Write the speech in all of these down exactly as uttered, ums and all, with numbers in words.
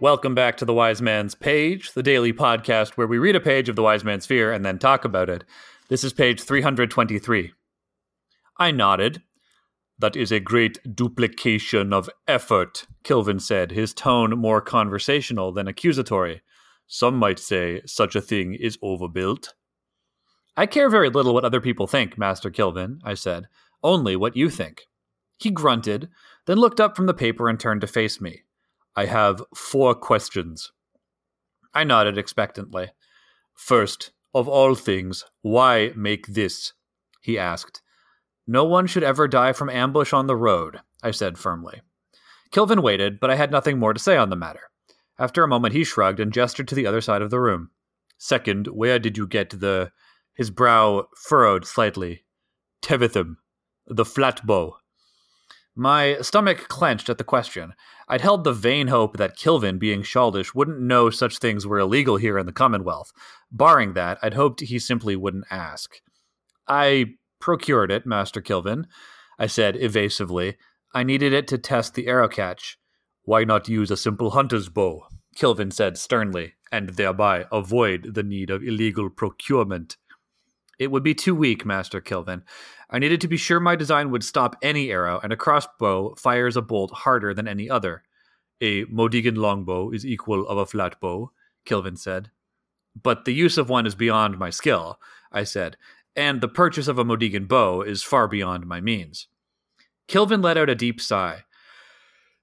Welcome back to The Wise Man's Page, the daily podcast where we read a page of The Wise Man's Fear and then talk about it. This is page three hundred twenty-three. I nodded. That is a great duplication of effort, Kilvin said, his tone more conversational than accusatory. Some might say such a thing is overbuilt. I care very little what other people think, Master Kilvin, I said. Only what you think. He grunted, then looked up from the paper and turned to face me. I have four questions. I nodded expectantly. First, of all things, why make this? He asked. No one should ever die from ambush on the road, I said firmly. Kilvin waited, but I had nothing more to say on the matter. After a moment, he shrugged and gestured to the other side of the room. Second, where did you get the... His brow furrowed slightly. Tevetham, the flatbow. My stomach clenched at the question. I'd held the vain hope that Kilvin, being Cealdish, wouldn't know such things were illegal here in the Commonwealth. Barring that, I'd hoped he simply wouldn't ask. I procured it, Master Kilvin, I said evasively. I needed it to test the arrow catch. Why not use a simple hunter's bow? Kilvin said sternly, and thereby avoid the need of illegal procurement. It would be too weak, Master Kilvin. I needed to be sure my design would stop any arrow, and a crossbow fires a bolt harder than any other. A Modigan longbow is equal of a flat bow, Kilvin said. But the use of one is beyond my skill, I said, and the purchase of a Modigan bow is far beyond my means. Kilvin let out a deep sigh.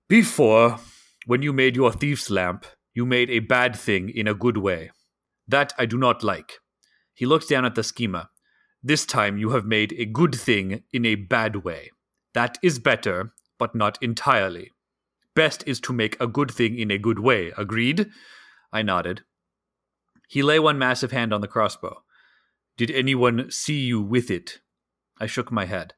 Before, when you made your thief's lamp, you made a bad thing in a good way. That I do not like. He looked down at the schema. This time you have made a good thing in a bad way. That is better, but not entirely. Best is to make a good thing in a good way, agreed? I nodded. He lay one massive hand on the crossbow. Did anyone see you with it? I shook my head.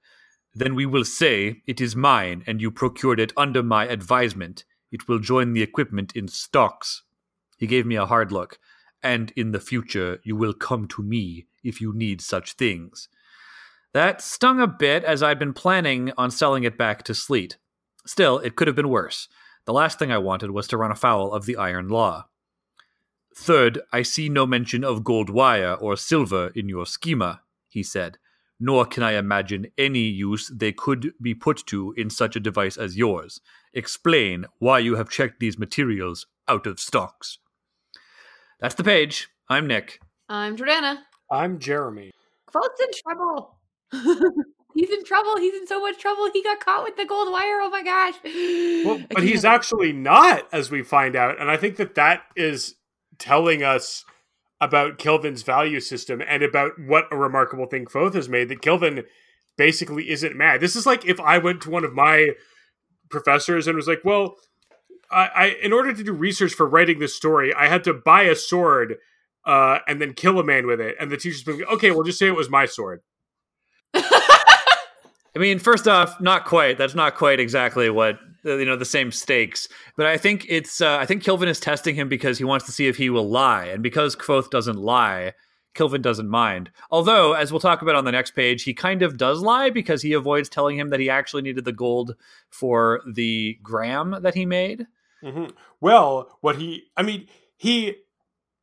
Then we will say it is mine, and you procured it under my advisement. It will join the equipment in stocks. He gave me a hard look. And in the future you will come to me if you need such things. That stung a bit, as I'd been planning on selling it back to Sleet. Still, it could have been worse. The last thing I wanted was to run afoul of the Iron Law. Third, I see no mention of gold wire or silver in your schema, he said, nor can I imagine any use they could be put to in such a device as yours. Explain why you have checked these materials out of stocks. That's the page. I'm Nick. I'm Jordana. I'm Jeremy. Kvothe in trouble. He's in trouble. He's in so much trouble. He got caught with the gold wire. Oh my gosh. Well, but he's actually not, as we find out. And I think that that is telling us about Kilvin's value system and about what a remarkable thing Kvothe has made, that Kilvin basically isn't mad. This is like if I went to one of my professors and was like, well... I, I, in order to do research for writing this story, I had to buy a sword uh, and then kill a man with it. And the teacher's been like, okay, well, just say it was my sword. I mean, first off, not quite. That's not quite exactly what, you know, the same stakes. But I think it's, uh, I think Kilvin is testing him because he wants to see if he will lie. And because Kvothe doesn't lie, Kilvin doesn't mind. Although, as we'll talk about on the next page, he kind of does lie because he avoids telling him that he actually needed the gold for the gram that he made. Mm-hmm. Well, what he, I mean, he,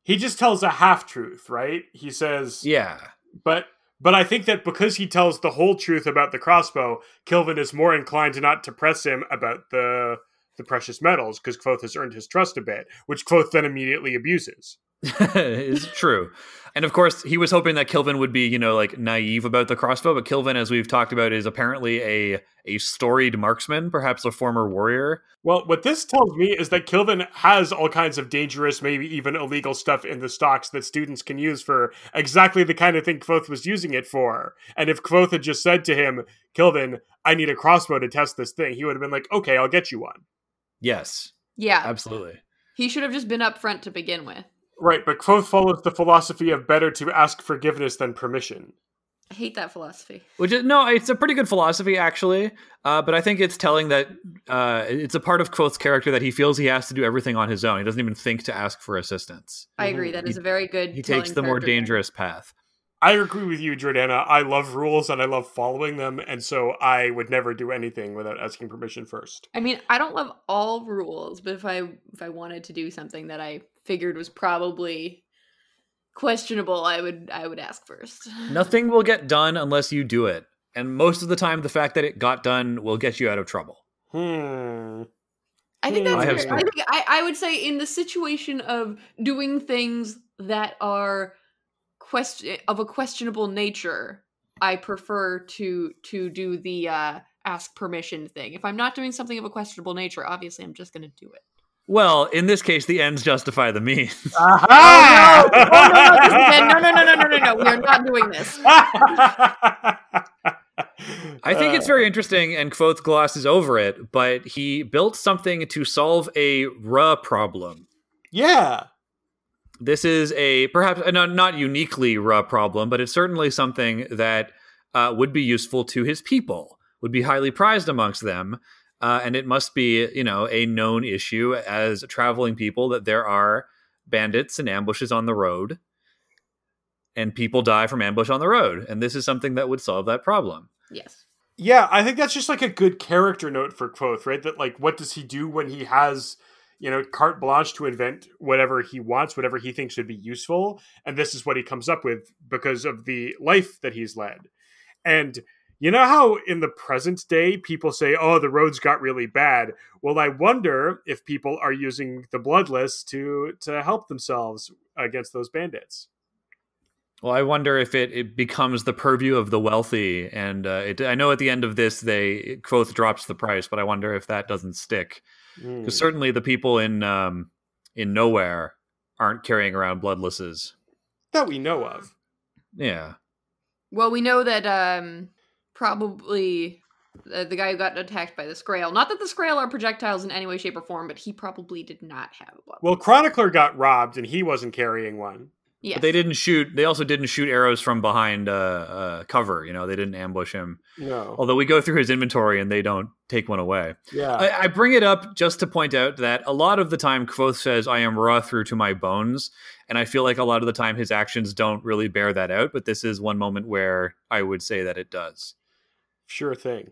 he just tells a half truth, right? He says, yeah, but, but I think that because he tells the whole truth about the crossbow, Kilvin is more inclined to not to press him about the, the precious metals because Kvothe has earned his trust a bit, which Kvothe then immediately abuses. It's true. And of course, he was hoping that Kilvin would be, you know, like naive about the crossbow. But Kilvin, as we've talked about, is apparently a a storied marksman, perhaps a former warrior. Well, what this tells me is that Kilvin has all kinds of dangerous, maybe even illegal stuff in the stocks that students can use for exactly the kind of thing Kvothe was using it for. And if Kvothe had just said to him, Kilvin, I need a crossbow to test this thing, he would have been like, okay, I'll get you one. Yes. Yeah. Absolutely. He should have just been upfront to begin with. Right, but Kvothe follows the philosophy of better to ask forgiveness than permission. I hate that philosophy. Which is, no, it's a pretty good philosophy, actually. Uh, but I think it's telling that uh, it's a part of Kvothe's character that he feels he has to do everything on his own. He doesn't even think to ask for assistance. I agree. That he, is a very good. He takes the more dangerous path. I agree with you, Jordana. I love rules and I love following them, and so I would never do anything without asking permission first. I mean, I don't love all rules, but if I if I wanted to do something that I figured was probably questionable, I would I would ask first. Nothing will get done unless you do it, and most of the time, the fact that it got done will get you out of trouble. Hmm. I think that's. I, have I think I, I would say in the situation of doing things that are. Question of a questionable nature, I prefer to to do the uh, ask permission thing. If I'm not doing something of a questionable nature, obviously I'm just going to do it. Well, in this case, the ends justify the means. Uh-huh. Oh, no. Oh, no, no, no, no, no, no, no, no. We are not doing this. I think it's very interesting, and Kvothe glosses over it, but he built something to solve a Ruh problem. Yeah. This is a perhaps a not uniquely Ruh problem, but it's certainly something that uh, would be useful to his people, would be highly prized amongst them. Uh, and it must be, you know, a known issue as traveling people that there are bandits and ambushes on the road. And people die from ambush on the road. And this is something that would solve that problem. Yes. Yeah, I think that's just like a good character note for Kvothe, right? That like, what does he do when he has... you know, carte blanche to invent whatever he wants, whatever he thinks should be useful. And this is what he comes up with because of the life that he's led. And you know how in the present day, people say, oh, the roads got really bad. Well, I wonder if people are using the bloodless to, to help themselves against those bandits. Well, I wonder if it, it becomes the purview of the wealthy. And uh, it, I know at the end of this, they Kvothe drops the price, but I wonder if that doesn't stick. Because mm. certainly the people in um, in Nowhere aren't carrying around bloodlesses. That we know of. Yeah. Well, we know that um, probably the, the guy who got attacked by the Skrael, not that the Skrael are projectiles in any way, shape, or form, but he probably did not have a bloodless. Well, Chronicler got robbed and he wasn't carrying one. Yes. But they didn't shoot. They also didn't shoot arrows from behind uh, uh, cover. You know, they didn't ambush him. No. Although we go through his inventory and they don't take one away. Yeah. I, I bring it up just to point out that a lot of the time Kvothe says, "I am raw through to my bones," and I feel like a lot of the time his actions don't really bear that out. But this is one moment where I would say that it does. Sure thing.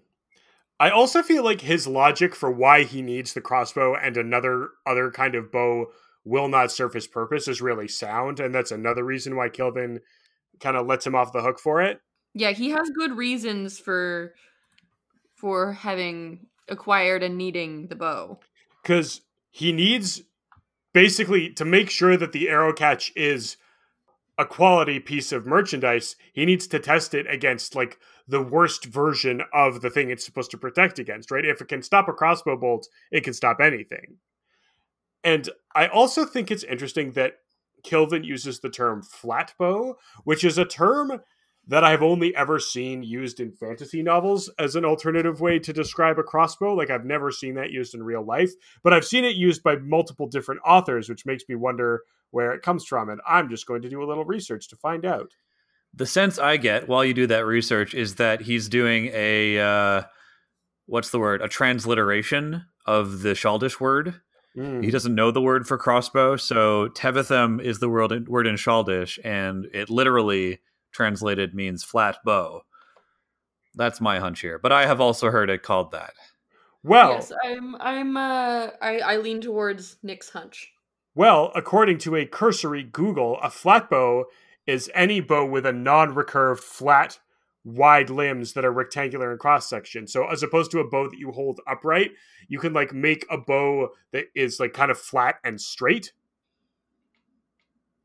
I also feel like his logic for why he needs the crossbow and another other kind of bow will not serve his purpose is really sound. And that's another reason why Kilvin kind of lets him off the hook for it. Yeah, he has good reasons for for having acquired and needing the bow. Because he needs basically to make sure that the arrow catch is a quality piece of merchandise. He needs to test it against like the worst version of the thing it's supposed to protect against, right? If it can stop a crossbow bolt, it can stop anything. And I also think it's interesting that Kilvin uses the term flatbow, which is a term that I've only ever seen used in fantasy novels as an alternative way to describe a crossbow. Like, I've never seen that used in real life, but I've seen it used by multiple different authors, which makes me wonder where it comes from. And I'm just going to do a little research to find out. The sense I get while you do that research is that he's doing a, uh, what's the word? A transliteration of the Cealdish word. He doesn't know the word for crossbow, so Tevetham is the word in, word in Cealdish, and it literally translated means flat bow. That's my hunch here, but I have also heard it called that. Well, yes, I'm. I'm. Uh, I, I lean towards Nick's hunch. Well, according to a cursory Google, a flat bow is any bow with a non-recurved flat. Wide limbs that are rectangular in cross section. So as opposed to a bow that you hold upright, you can like make a bow that is like kind of flat and straight.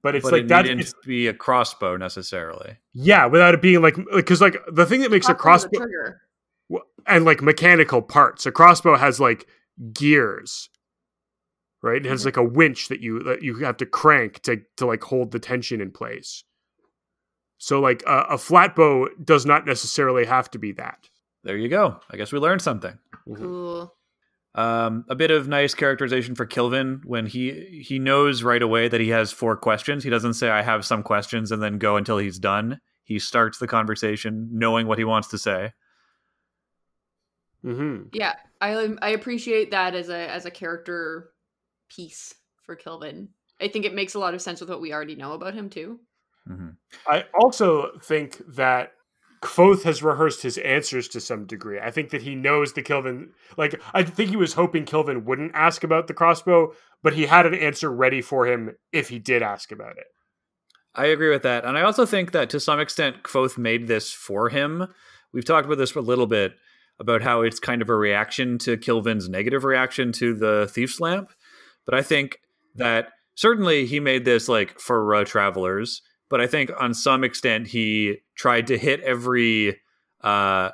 But it's but like it that needn't be a crossbow necessarily. Yeah, without it being like because like the thing that makes a crossbow and like mechanical parts. A crossbow has like gears, right? It has mm-hmm. like a winch that you that you have to crank to to like hold the tension in place. So, like, uh, a flat bow does not necessarily have to be that. There you go. I guess we learned something. Cool. Um, a bit of nice characterization for Kilvin when he, he knows right away that he has four questions. He doesn't say, I have some questions, and then go until he's done. He starts the conversation knowing what he wants to say. Mm-hmm. Yeah, I I appreciate that as a as a character piece for Kilvin. I think it makes a lot of sense with what we already know about him, too. Mm-hmm. I also think that Kvothe has rehearsed his answers to some degree. I think that he knows the Kilvin, like, I think he was hoping Kilvin wouldn't ask about the crossbow, but he had an answer ready for him if he did ask about it. I agree with that. And I also think that to some extent, Kvothe made this for him. We've talked about this for a little bit, about how it's kind of a reaction to Kilvin's negative reaction to the Thief's Lamp. But I think that certainly he made this, like, for Ruh travelers. But I think on some extent he tried to hit every uh,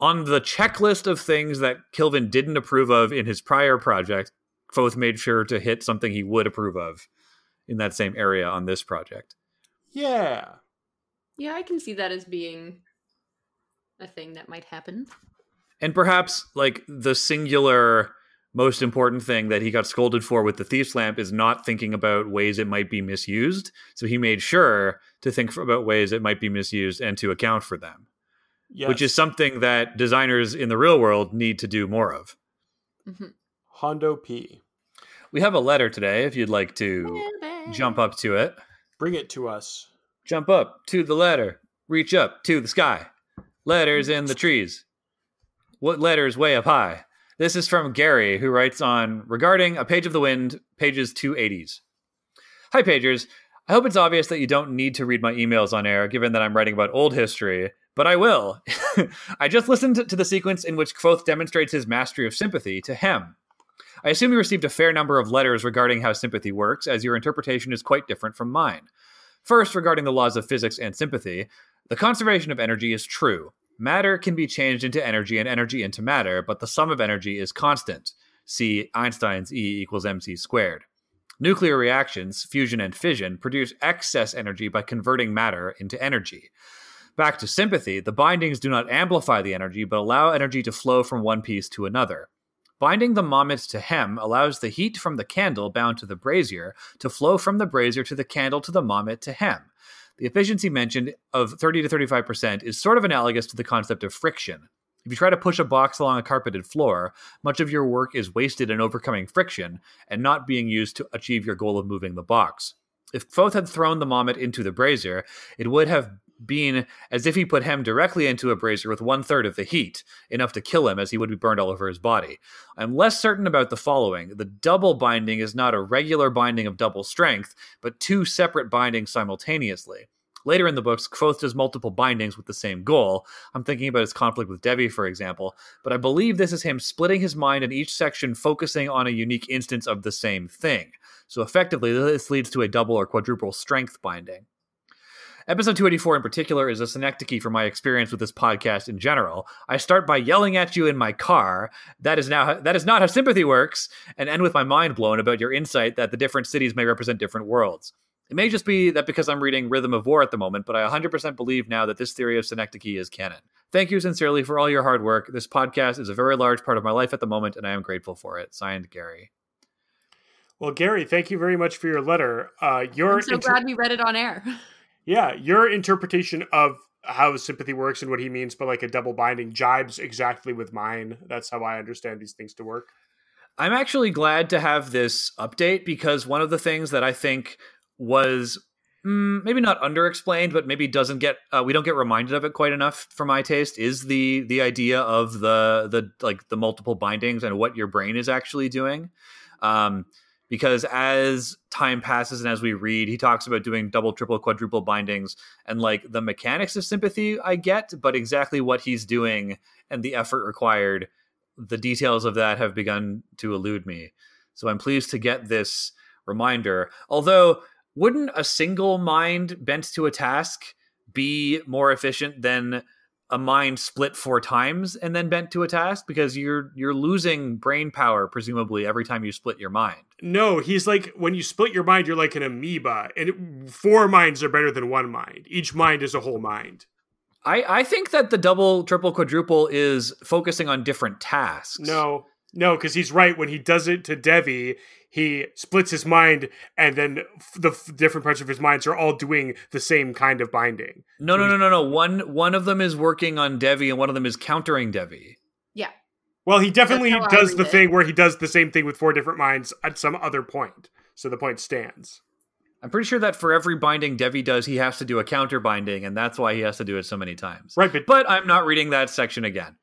on the checklist of things that Kilvin didn't approve of in his prior project. Kvothe made sure to hit something he would approve of in that same area on this project. Yeah. Yeah, I can see that as being a thing that might happen. And perhaps, like, the singular most important thing that he got scolded for with the Thief's Lamp is not thinking about ways it might be misused. So he made sure to think about ways it might be misused and to account for them, yes. Which is something that designers in the real world need to do more of. Mm-hmm. Hondo P. We have a letter today, if you'd like to jump up to it. Bring it to us. Jump up to the letter. Reach up to the sky. Letters in the trees. What letters way up high? This is from Gary, who writes on regarding A Page of the Wind, pages two eighties. Hi, Pagers. I hope it's obvious that you don't need to read my emails on air, given that I'm writing about old history, but I will. I just listened to the sequence in which Kvothe demonstrates his mastery of sympathy to Hem. I assume you received a fair number of letters regarding how sympathy works, as your interpretation is quite different from mine. First, regarding the laws of physics and sympathy, the conservation of energy is true. Matter can be changed into energy and energy into matter, but the sum of energy is constant. See Einstein's E equals mc squared. Nuclear reactions, fusion and fission, produce excess energy by converting matter into energy. Back to sympathy, the bindings do not amplify the energy, but allow energy to flow from one piece to another. Binding the Mamet to Hem allows the heat from the candle bound to the brazier to flow from the brazier to the candle to the Mamet to Hem. The efficiency mentioned of thirty to thirty-five percent is sort of analogous to the concept of friction. If you try to push a box along a carpeted floor, much of your work is wasted in overcoming friction and not being used to achieve your goal of moving the box. If Kvothe had thrown the Mamet into the brazier, it would have been as if he put Hem directly into a brazier with one-third of the heat, enough to kill him as he would be burned all over his body. I'm less certain about the following. The double binding is not a regular binding of double strength, but two separate bindings simultaneously. Later in the books, Kvothe does multiple bindings with the same goal. I'm thinking about his conflict with Devi, for example, but I believe this is him splitting his mind in each section, focusing on a unique instance of the same thing. So effectively, this leads to a double or quadruple strength binding. Episode two eighty-four in particular is a synecdoche for my experience with this podcast in general. I start by yelling at you in my car, that is now that is not how sympathy works, and end with my mind blown about your insight that the different cities may represent different worlds. It may just be that because I'm reading Rhythm of War at the moment, but I one hundred percent believe now that this theory of synecdoche is canon. Thank you sincerely for all your hard work. This podcast is a very large part of my life at the moment, and I am grateful for it. Signed, Gary. Well, Gary, thank you very much for your letter. Uh, your I'm so inter- glad we read it on air. Yeah, your interpretation of how sympathy works and what he means by, like, a double binding jibes exactly with mine. That's how I understand these things to work. I'm actually glad to have this update, because one of the things that I think was mm, maybe not underexplained, but maybe doesn't get uh, we don't get reminded of it quite enough for my taste, is the the idea of the the like the multiple bindings and what your brain is actually doing. Um, Because as time passes and as we read, he talks about doing double, triple, quadruple bindings, and, like, the mechanics of sympathy I get, but exactly what he's doing and the effort required, the details of that have begun to elude me. So I'm pleased to get this reminder. Although, wouldn't a single mind bent to a task be more efficient than a mind split four times and then bent to a task? Because you're you're losing brain power, presumably, every time you split your mind. No, he's like, when you split your mind, you're like an amoeba, and it, four minds are better than one mind. Each mind is a whole mind. I, I think that the double, triple, quadruple is focusing on different tasks. No, no, because he's right. When he does it to Devi, he splits his mind, and then the f- different parts of his minds are all doing the same kind of binding. No, no, no, no, no. One, one of them is working on Devi, and one of them is countering Devi. Yeah. Well, he definitely does the it. thing where he does the same thing with four different minds at some other point. So the point stands. I'm pretty sure that for every binding Devi does, he has to do a counter binding, and that's why he has to do it so many times. Right, but, but I'm not reading that section again.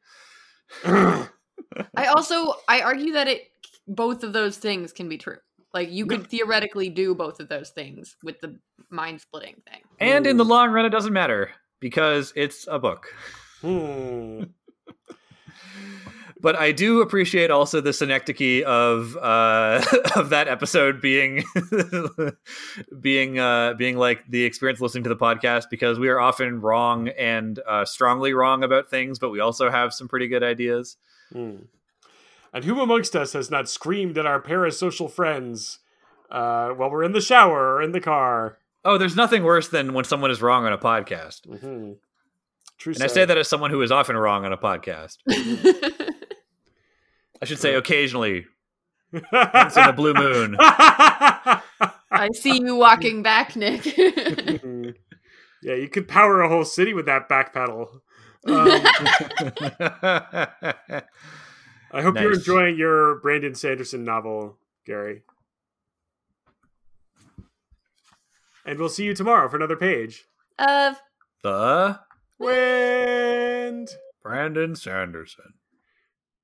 I also, I argue that it both of those things can be true. Like, you could theoretically do both of those things with the mind-splitting thing. And in the long run, it doesn't matter, because it's a book. Hmm. But I do appreciate also the synecdoche of uh, of that episode being being uh, being like the experience listening to the podcast, because we are often wrong and uh, strongly wrong about things, but we also have some pretty good ideas. Mm. And who amongst us has not screamed at our parasocial friends uh, while we're in the shower or in the car? Oh, there's nothing worse than when someone is wrong on a podcast. Mm-hmm. True. And so. I say that as someone who is often wrong on a podcast. I should say occasionally. Once in a blue moon. I see you walking back, Nick. Yeah, you could power a whole city with that back pedal. Um, I hope nice. You're enjoying your Brandon Sanderson novel, Gary. And we'll see you tomorrow for another page. Of. The. Wind. Brandon Sanderson.